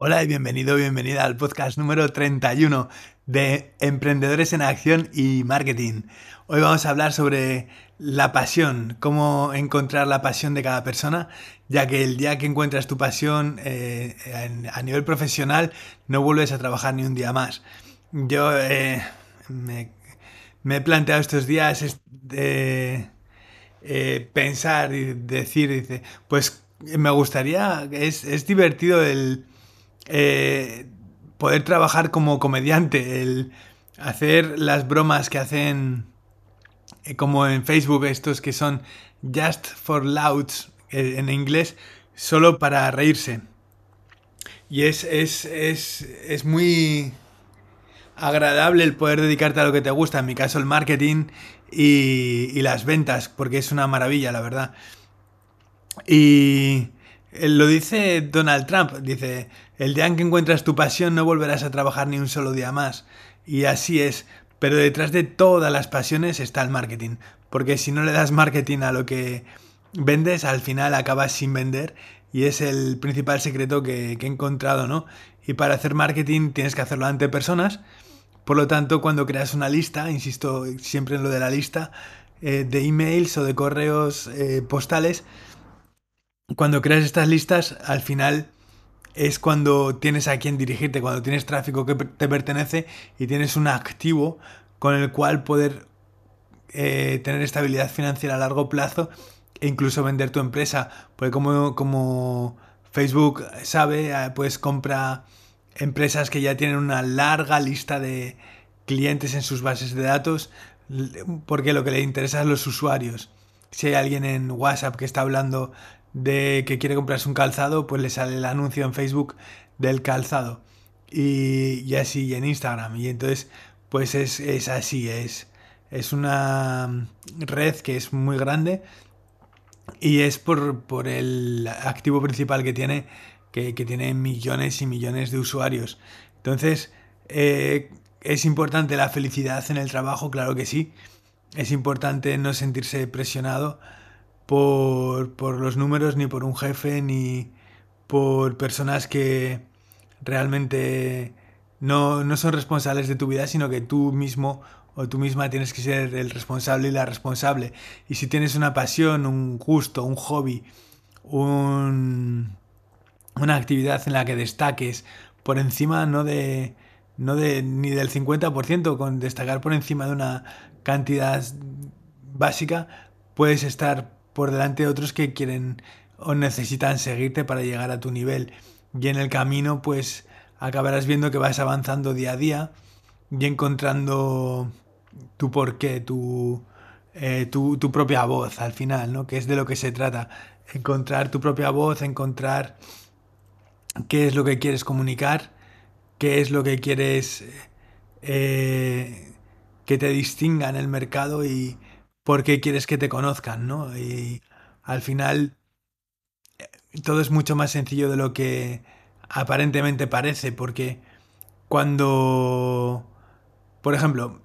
Hola y bienvenido, bienvenida al podcast número 31 de Emprendedores en Acción y Marketing. Hoy vamos a hablar sobre la pasión, cómo encontrar la pasión de cada persona, ya que el día que encuentras tu pasión a nivel profesional no vuelves a trabajar ni un día más. Yo me he planteado estos días pensar y decir, pues me gustaría, es divertido el... poder trabajar como comediante, el hacer las bromas que hacen como en Facebook, estos que son just for laughs en inglés, solo para reírse. Y es muy agradable el poder dedicarte a lo que te gusta, en mi caso el marketing y las ventas, porque es una maravilla, la verdad. Y lo dice Donald Trump, dice: el día en que encuentras tu pasión no volverás a trabajar ni un solo día más. Y así es, pero detrás de todas las pasiones está el marketing, porque si no le das marketing a lo que vendes, al final acabas sin vender, y es el principal secreto que he encontrado, ¿no? Y para hacer marketing tienes que hacerlo ante personas, por lo tanto cuando creas una lista, insisto siempre en lo de la lista, de emails o de correos postales, cuando creas estas listas, al final es cuando tienes a quién dirigirte, cuando tienes tráfico que te pertenece y tienes un activo con el cual poder tener estabilidad financiera a largo plazo e incluso vender tu empresa. Porque como Facebook sabe, pues compra empresas que ya tienen una larga lista de clientes en sus bases de datos, porque lo que le interesa es los usuarios. Si hay alguien en WhatsApp que está hablando de que quiere comprarse un calzado, pues le sale el anuncio en Facebook del calzado y así, y en Instagram, y entonces pues es así, es una red que es muy grande y es por el activo principal que tiene, que tiene millones y millones de usuarios. Entonces es importante la felicidad en el trabajo, claro que sí, es importante no sentirse presionado por los números, ni por un jefe, ni por personas que realmente no son responsables de tu vida, sino que tú mismo o tú misma tienes que ser el responsable y la responsable. Y si tienes una pasión, un gusto, un hobby, una actividad en la que destaques por encima, ni del 50%, con destacar por encima de una cantidad básica, puedes estar por delante de otros que quieren o necesitan seguirte para llegar a tu nivel, y en el camino pues acabarás viendo que vas avanzando día a día y encontrando tu porqué, tu propia voz al final, ¿no? Que es de lo que se trata, encontrar tu propia voz, encontrar qué es lo que quieres comunicar, qué es lo que quieres que te distinga en el mercado y porque quieres que te conozcan, ¿no? Y al final todo es mucho más sencillo de lo que aparentemente parece, porque cuando, por ejemplo,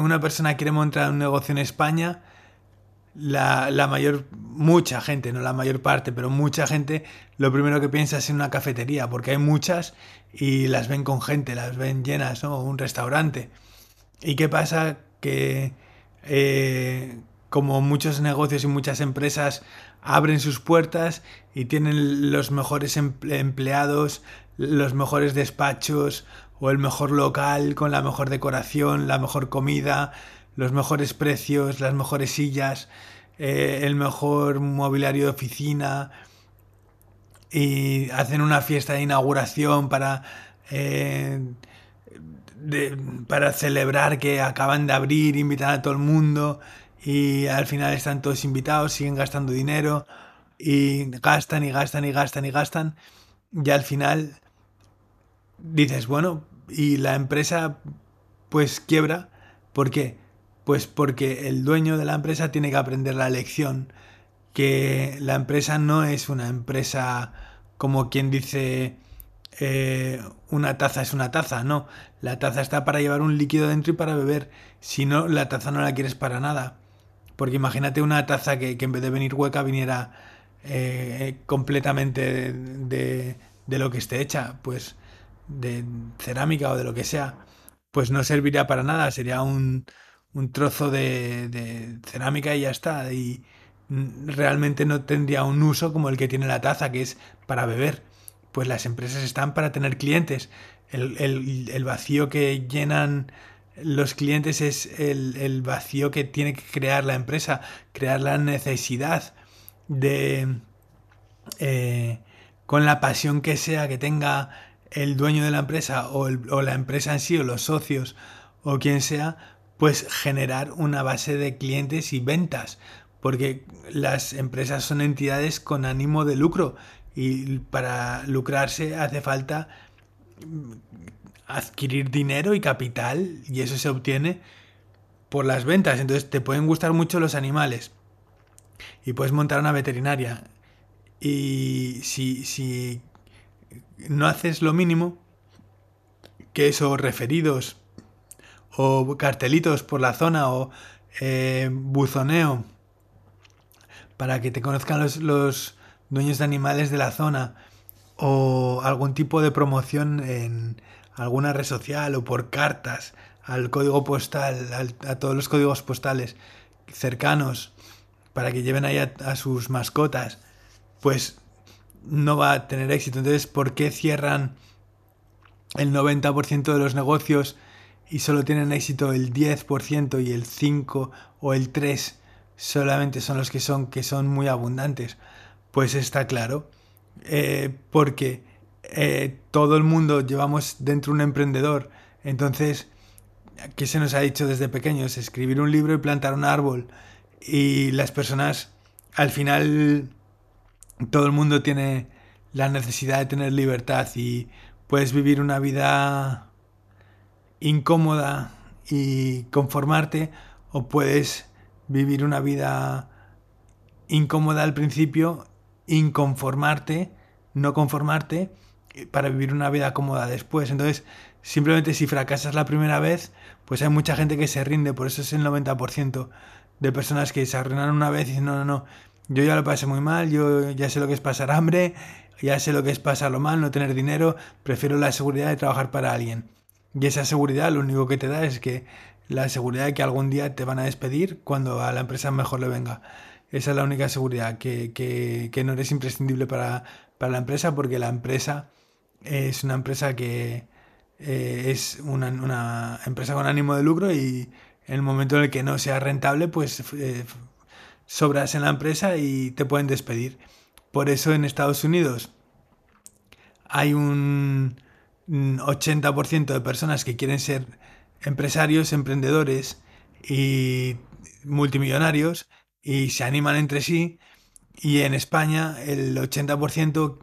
una persona quiere montar un negocio en España, mucha gente, no la mayor parte, pero mucha gente, lo primero que piensa es en una cafetería, porque hay muchas y las ven con gente, las ven llenas, ¿no? Un restaurante. ¿Y qué pasa? Que como muchos negocios y muchas empresas abren sus puertas y tienen los mejores empleados, los mejores despachos o el mejor local con la mejor decoración, la mejor comida, los mejores precios, las mejores sillas, el mejor mobiliario de oficina, y hacen una fiesta de inauguración para celebrar que acaban de abrir, invitan a todo el mundo y al final están todos invitados, siguen gastando dinero y gastan y gastan y gastan y gastan, y al final dices, bueno, y la empresa pues quiebra. ¿Por qué? Pues porque el dueño de la empresa tiene que aprender la lección, que la empresa no es una empresa como quien dice... una taza es una taza, no, la taza está para llevar un líquido dentro y para beber, si no, la taza no la quieres para nada, porque imagínate una taza que en vez de venir hueca viniera completamente de lo que esté hecha, pues de cerámica o de lo que sea, pues no servirá para nada, sería un trozo de cerámica y ya está, y realmente no tendría un uso como el que tiene la taza, que es para beber. Pues las empresas están para tener clientes. El vacío que llenan los clientes es el vacío que tiene que crear la empresa, crear la necesidad de, con la pasión que sea que tenga el dueño de la empresa o la empresa en sí, o los socios o quien sea, pues generar una base de clientes y ventas, porque las empresas son entidades con ánimo de lucro y para lucrarse hace falta adquirir dinero y capital, y eso se obtiene por las ventas. Entonces te pueden gustar mucho los animales y puedes montar una veterinaria, y si no haces lo mínimo, que eso, referidos o cartelitos por la zona o buzoneo para que te conozcan los dueños de animales de la zona, o algún tipo de promoción en alguna red social o por cartas al código postal, a todos los códigos postales cercanos para que lleven ahí a sus mascotas, pues no va a tener éxito. Entonces, ¿por qué cierran el 90% de los negocios y solo tienen éxito el 10% y el 5% o el 3% solamente son los que son muy abundantes? Pues está claro, porque todo el mundo llevamos dentro un emprendedor. Entonces, ¿qué se nos ha dicho desde pequeños? Escribir un libro y plantar un árbol. Y las personas, al final, todo el mundo tiene la necesidad de tener libertad, y puedes vivir una vida incómoda y conformarte, o puedes vivir una vida incómoda al principio, inconformarte, no conformarte, para vivir una vida cómoda después. Entonces, simplemente si fracasas la primera vez, pues hay mucha gente que se rinde. Por eso es el 90% de personas que se arruinan una vez y dicen, no, yo ya lo pasé muy mal, yo ya sé lo que es pasar hambre, ya sé lo que es pasarlo mal, no tener dinero, prefiero la seguridad de trabajar para alguien. Y esa seguridad, lo único que te da es que la seguridad de que algún día te van a despedir cuando a la empresa mejor le venga. Esa es la única seguridad, que no eres imprescindible para la empresa, porque la empresa es una empresa que es una empresa con ánimo de lucro, y en el momento en el que no sea rentable, pues sobras en la empresa y te pueden despedir. Por eso en Estados Unidos hay un 80% de personas que quieren ser empresarios, emprendedores y multimillonarios, y se animan entre sí. Y en España el 80%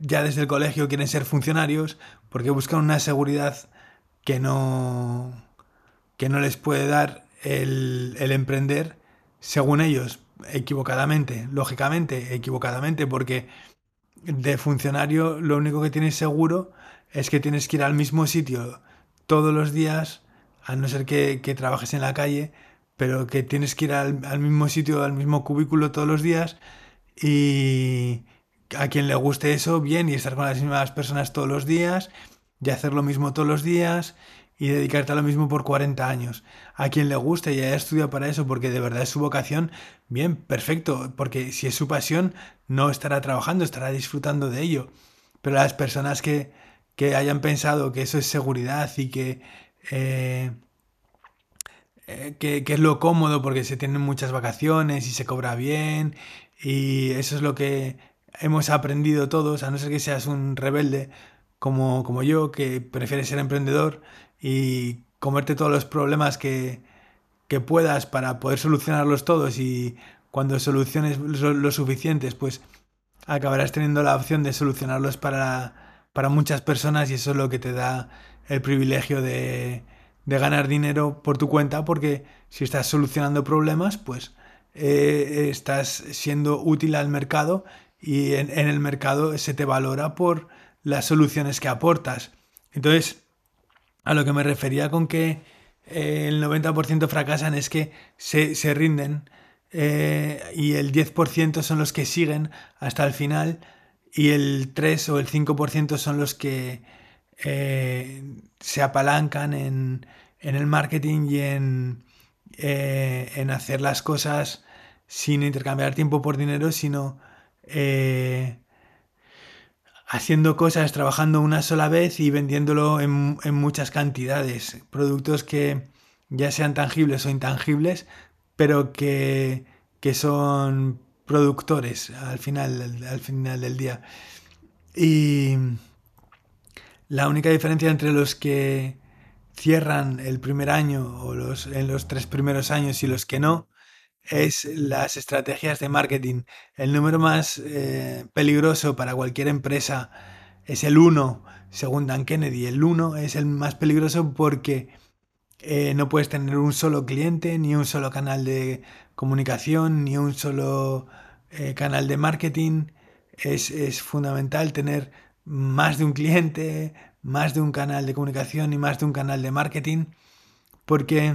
ya desde el colegio quieren ser funcionarios, porque buscan una seguridad que no les puede dar el emprender, según ellos, equivocadamente, lógicamente, equivocadamente, porque de funcionario lo único que tienes seguro es que tienes que ir al mismo sitio todos los días, a no ser que trabajes en la calle, pero que tienes que ir al mismo sitio, al mismo cubículo todos los días, y a quien le guste eso, bien, y estar con las mismas personas todos los días, y hacer lo mismo todos los días, y dedicarte a lo mismo por 40 años. A quien le guste y haya estudiado para eso, porque de verdad es su vocación, bien, perfecto, porque si es su pasión, no estará trabajando, estará disfrutando de ello. Pero las personas que hayan pensado que eso es seguridad y que es lo cómodo, porque se tienen muchas vacaciones y se cobra bien, y eso es lo que hemos aprendido todos, a no ser que seas un rebelde como yo, que prefiere ser emprendedor y comerte todos los problemas que puedas para poder solucionarlos todos, y cuando soluciones los suficientes, pues acabarás teniendo la opción de solucionarlos para muchas personas, y eso es lo que te da el privilegio de ganar dinero por tu cuenta, porque si estás solucionando problemas, pues estás siendo útil al mercado, y en el mercado se te valora por las soluciones que aportas. Entonces, a lo que me refería con que el 90% fracasan es que se rinden, y el 10% son los que siguen hasta el final y el 3 o el 5% son los que se apalancan en el marketing y en hacer las cosas sin intercambiar tiempo por dinero, sino haciendo cosas, trabajando una sola vez y vendiéndolo en muchas cantidades. Productos que ya sean tangibles o intangibles, pero que son productores al final del día. Y la única diferencia entre los que cierran el primer año o en los 3 primeros años y los que no, es las estrategias de marketing. El número más peligroso para cualquier empresa es el 1, según Dan Kennedy. El 1 es el más peligroso porque no puedes tener un solo cliente, ni un solo canal de comunicación, ni un solo canal de marketing. Es fundamental tener más de un cliente, más de un canal de comunicación y más de un canal de marketing, porque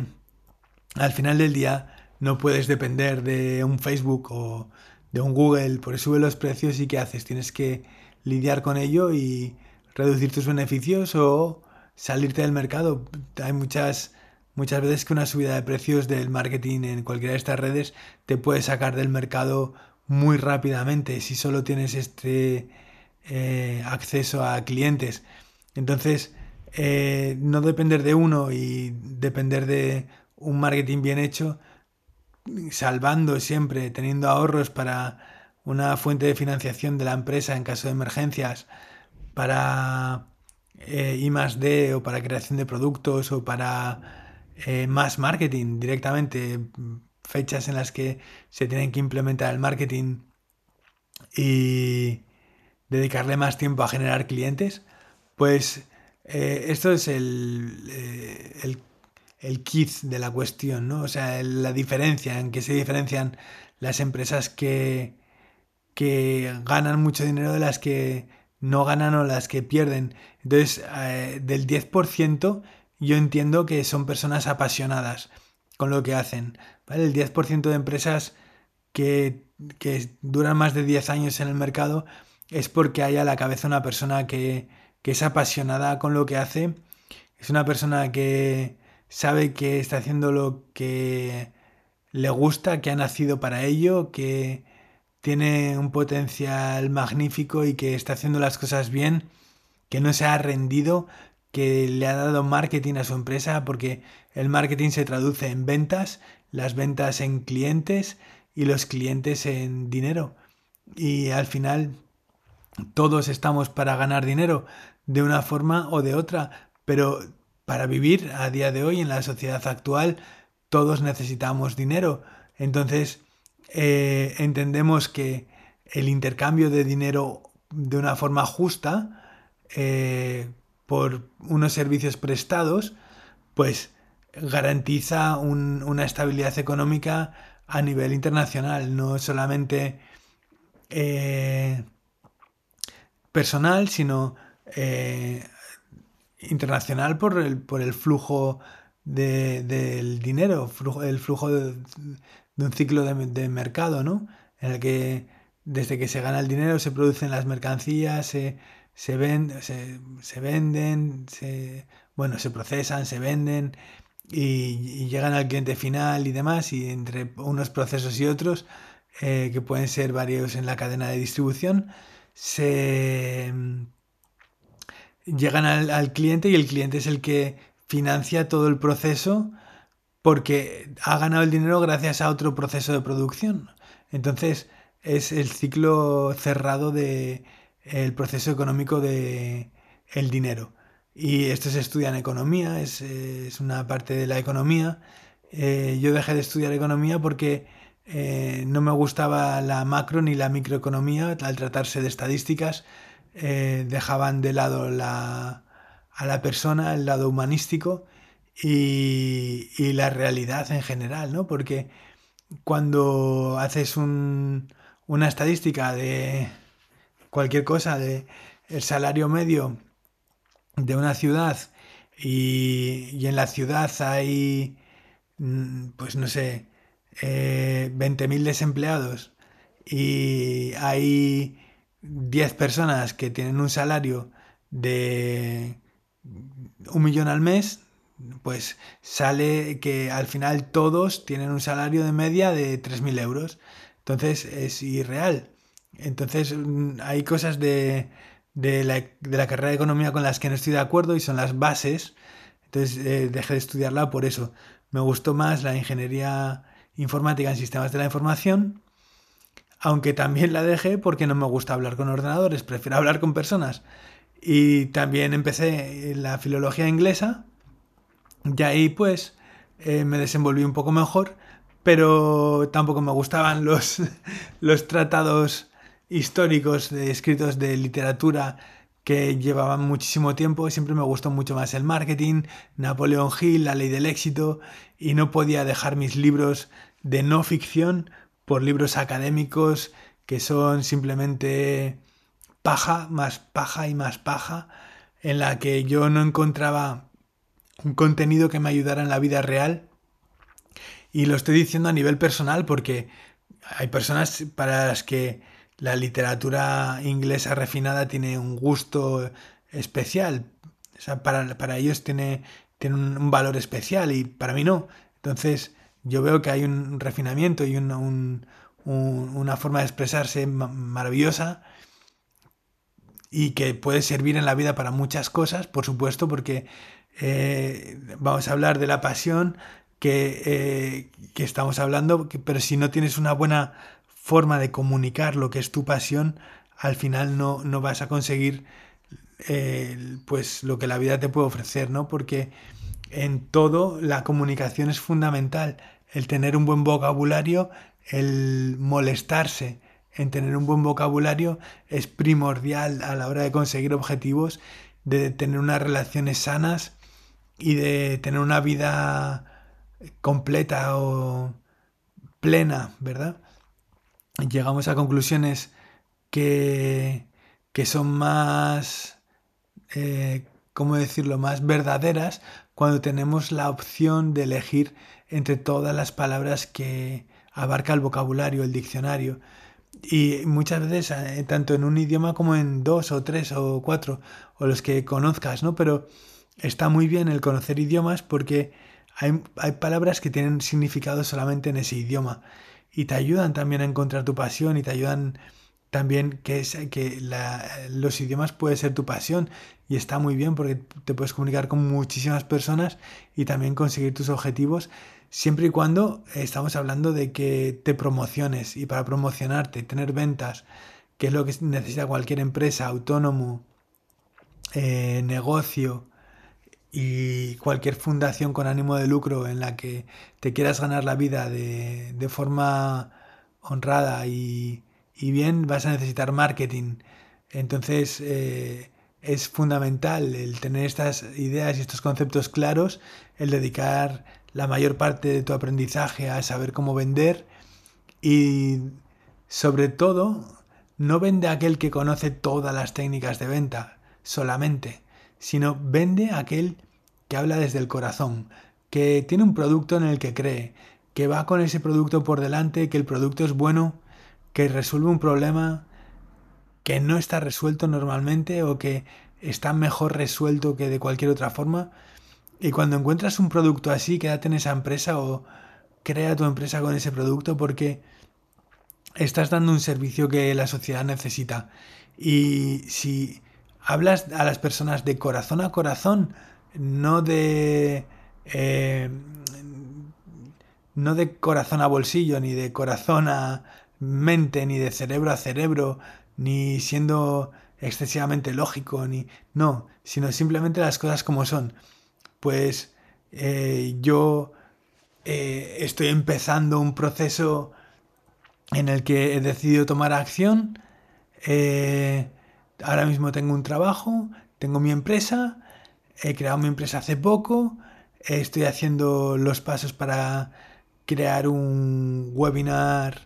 al final del día no puedes depender de un Facebook o de un Google, porque sube los precios y ¿qué haces? Tienes que lidiar con ello y reducir tus beneficios o salirte del mercado. Hay muchas veces que una subida de precios del marketing en cualquiera de estas redes te puede sacar del mercado muy rápidamente si solo tienes acceso a clientes. Entonces, no depender de uno y depender de un marketing bien hecho, salvando siempre, teniendo ahorros para una fuente de financiación de la empresa en caso de emergencias, para I+D o para creación de productos o para más marketing directamente, fechas en las que se tienen que implementar el marketing y dedicarle más tiempo a generar clientes, pues esto es el kit de la cuestión, ¿no? O sea, la diferencia, en que se diferencian las empresas que ganan mucho dinero de las que no ganan o las que pierden. Entonces, del 10% yo entiendo que son personas apasionadas con lo que hacen, ¿vale? El 10% de empresas que duran más de 10 años en el mercado es porque hay a la cabeza una persona que es apasionada con lo que hace, es una persona que sabe que está haciendo lo que le gusta, que ha nacido para ello, que tiene un potencial magnífico y que está haciendo las cosas bien, que no se ha rendido, que le ha dado marketing a su empresa, porque el marketing se traduce en ventas, las ventas en clientes y los clientes en dinero. Y al final todos estamos para ganar dinero de una forma o de otra, pero para vivir a día de hoy en la sociedad actual todos necesitamos dinero. Entonces entendemos que el intercambio de dinero de una forma justa por unos servicios prestados pues garantiza una estabilidad económica a nivel internacional, no solamente personal, sino internacional por el flujo del dinero, el flujo de un ciclo de mercado, ¿no? En el que desde que se gana el dinero se producen las mercancías, se procesan, se venden y llegan al cliente final y demás, y entre unos procesos y otros, que pueden ser varios en la cadena de distribución, se llegan al cliente, y el cliente es el que financia todo el proceso porque ha ganado el dinero gracias a otro proceso de producción. Entonces es el ciclo cerrado del proceso económico del dinero. Y esto se estudia en economía, es una parte de la economía. Yo dejé de estudiar economía porque no me gustaba la macro ni la microeconomía. Al tratarse de estadísticas, dejaban de lado a la persona, el lado humanístico y la realidad en general, ¿no? Porque cuando haces una estadística de cualquier cosa, de el salario medio de una ciudad y en la ciudad hay, pues no sé, 20.000 desempleados y hay 10 personas que tienen un salario de 1 millón al mes, pues sale que al final todos tienen un salario de media de 3.000 euros. Entonces es irreal. Entonces hay cosas de la carrera de economía con las que no estoy de acuerdo y son las bases. Entonces dejé de estudiarla por eso. Me gustó más la ingeniería informática en sistemas de la información, aunque también la dejé porque no me gusta hablar con ordenadores, prefiero hablar con personas. Y también empecé la filología inglesa y ahí pues me desenvolví un poco mejor, pero tampoco me gustaban los tratados históricos escritos de literatura que llevaban muchísimo tiempo. Siempre me gustó mucho más el marketing, Napoleón Hill, la ley del éxito, y no podía dejar mis libros de no ficción por libros académicos que son simplemente paja, más paja y más paja, en la que yo no encontraba un contenido que me ayudara en la vida real. Y lo estoy diciendo a nivel personal porque hay personas para las que la literatura inglesa refinada tiene un gusto especial. O sea, para ellos tiene un valor especial y para mí no. Entonces yo veo que hay un refinamiento y una forma de expresarse maravillosa y que puede servir en la vida para muchas cosas, por supuesto, porque vamos a hablar de la pasión que estamos hablando, pero si no tienes una buena forma de comunicar lo que es tu pasión, al final no vas a conseguir pues lo que la vida te puede ofrecer, ¿no? Porque en todo la comunicación es fundamental, el tener un buen vocabulario, el molestarse en tener un buen vocabulario es primordial a la hora de conseguir objetivos, de tener unas relaciones sanas y de tener una vida completa o plena, ¿verdad? Llegamos a conclusiones que son más, ¿cómo decirlo?, más verdaderas cuando tenemos la opción de elegir entre todas las palabras que abarca el vocabulario, el diccionario. Y muchas veces, tanto en un idioma como en 2 o 3 o 4, o los que conozcas, ¿no? Pero está muy bien el conocer idiomas porque hay palabras que tienen significado solamente en ese idioma. Y te ayudan también a encontrar tu pasión y te ayudan también los idiomas puede ser tu pasión y está muy bien porque te puedes comunicar con muchísimas personas y también conseguir tus objetivos siempre y cuando estamos hablando de que te promociones y para promocionarte, tener ventas, que es lo que necesita cualquier empresa, autónomo, negocio y cualquier fundación con ánimo de lucro en la que te quieras ganar la vida de forma honrada y bien, vas a necesitar marketing. Entonces es fundamental el tener estas ideas y estos conceptos claros, el dedicar la mayor parte de tu aprendizaje a saber cómo vender y sobre todo no vende aquel que conoce todas las técnicas de venta solamente, sino vende aquel que habla desde el corazón, que tiene un producto en el que cree, que va con ese producto por delante, que el producto es bueno, que resuelve un problema que no está resuelto normalmente o que está mejor resuelto que de cualquier otra forma. Y cuando encuentras un producto así, quédate en esa empresa o crea tu empresa con ese producto porque estás dando un servicio que la sociedad necesita. Y si hablas a las personas de corazón a corazón, no de corazón a bolsillo, ni de corazón a mente, ni de cerebro a cerebro, ni siendo excesivamente lógico, no, sino simplemente las cosas como son. Pues yo estoy empezando un proceso en el que he decidido tomar acción. Ahora mismo tengo un trabajo, tengo mi empresa, he creado mi empresa hace poco, estoy haciendo los pasos para crear un webinar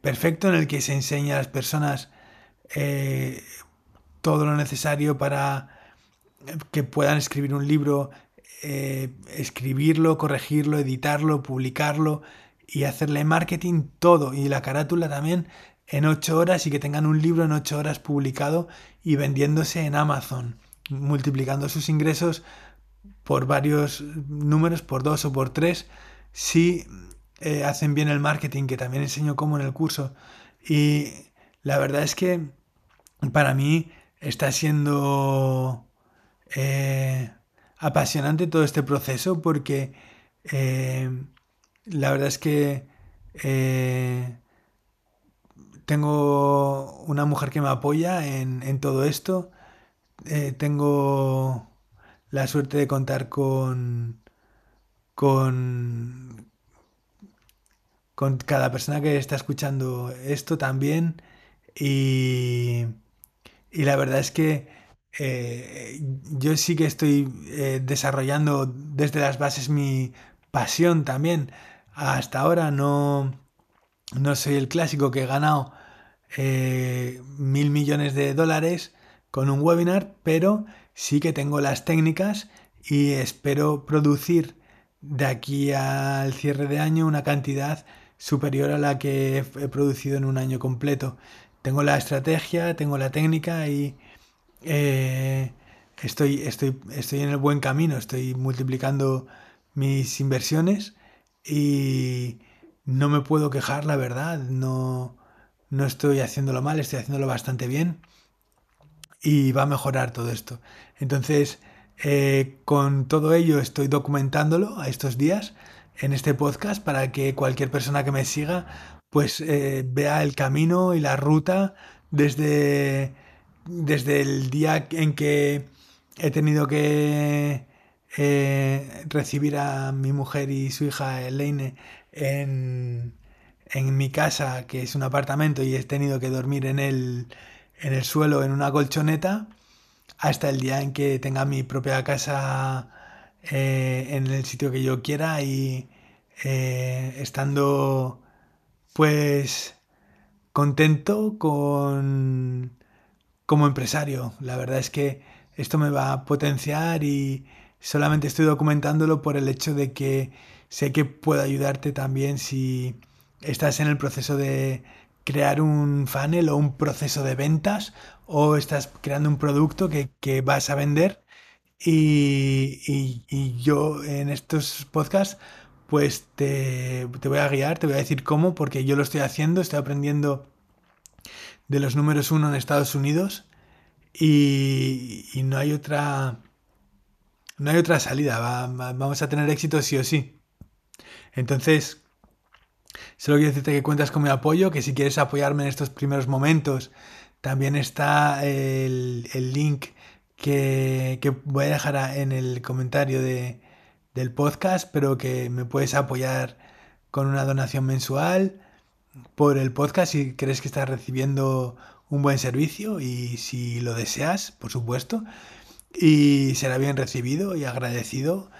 perfecto en el que se enseña a las personas todo lo necesario para que puedan escribir un libro, escribirlo, corregirlo, editarlo, publicarlo y hacerle marketing, todo, y la carátula también. en 8 horas y que tengan un libro en 8 horas publicado y vendiéndose en Amazon, multiplicando sus ingresos por varios números, por 2 o por 3, si hacen bien el marketing, que también enseño cómo en el curso. Y la verdad es que para mí está siendo apasionante todo este proceso, porque la verdad es que tengo una mujer que me apoya en todo esto. Tengo la suerte de contar con cada persona que está escuchando esto también. Y la verdad es que yo sí que estoy desarrollando desde las bases mi pasión también. Hasta ahora no soy el clásico que he ganado 1.000 millones de dólares con un webinar, pero sí que tengo las técnicas y espero producir de aquí al cierre de año una cantidad superior a la que he producido en un año completo. Tengo la estrategia, tengo la técnica y estoy en el buen camino. Estoy multiplicando mis inversiones y no me puedo quejar, la verdad. No estoy haciéndolo mal, estoy haciéndolo bastante bien y va a mejorar todo esto. Entonces, con todo ello estoy documentándolo a estos días en este podcast para que cualquier persona que me siga pues vea el camino y la ruta desde el día en que he tenido que recibir a mi mujer y su hija Elaine en mi casa, que es un apartamento, y he tenido que dormir en el suelo en una colchoneta, hasta el día en que tenga mi propia casa en el sitio que yo quiera y estando pues contento como empresario. La verdad es que esto me va a potenciar y solamente estoy documentándolo por el hecho de que sé que puedo ayudarte también si estás en el proceso de crear un funnel o un proceso de ventas, o estás creando un producto que vas a vender. Y yo en estos podcasts pues te voy a guiar, te voy a decir cómo, porque yo lo estoy haciendo, estoy aprendiendo de los números 1 en Estados Unidos y no hay otra salida. Vamos a tener éxito sí o sí. Entonces, solo quiero decirte que cuentas con mi apoyo, que si quieres apoyarme en estos primeros momentos, también está el link que voy a dejar en el comentario del podcast, pero que me puedes apoyar con una donación mensual por el podcast si crees que estás recibiendo un buen servicio y si lo deseas, por supuesto, y será bien recibido y agradecido,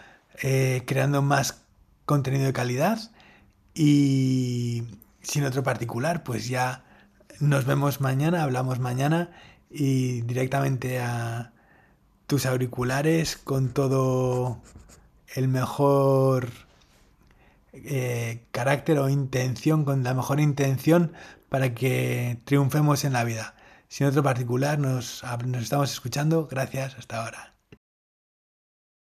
creando más contenido de calidad. Y sin otro particular, pues ya nos vemos mañana, hablamos mañana y directamente a tus auriculares con todo el mejor carácter o intención, con la mejor intención para que triunfemos en la vida. Sin otro particular, nos estamos escuchando. Gracias, hasta ahora.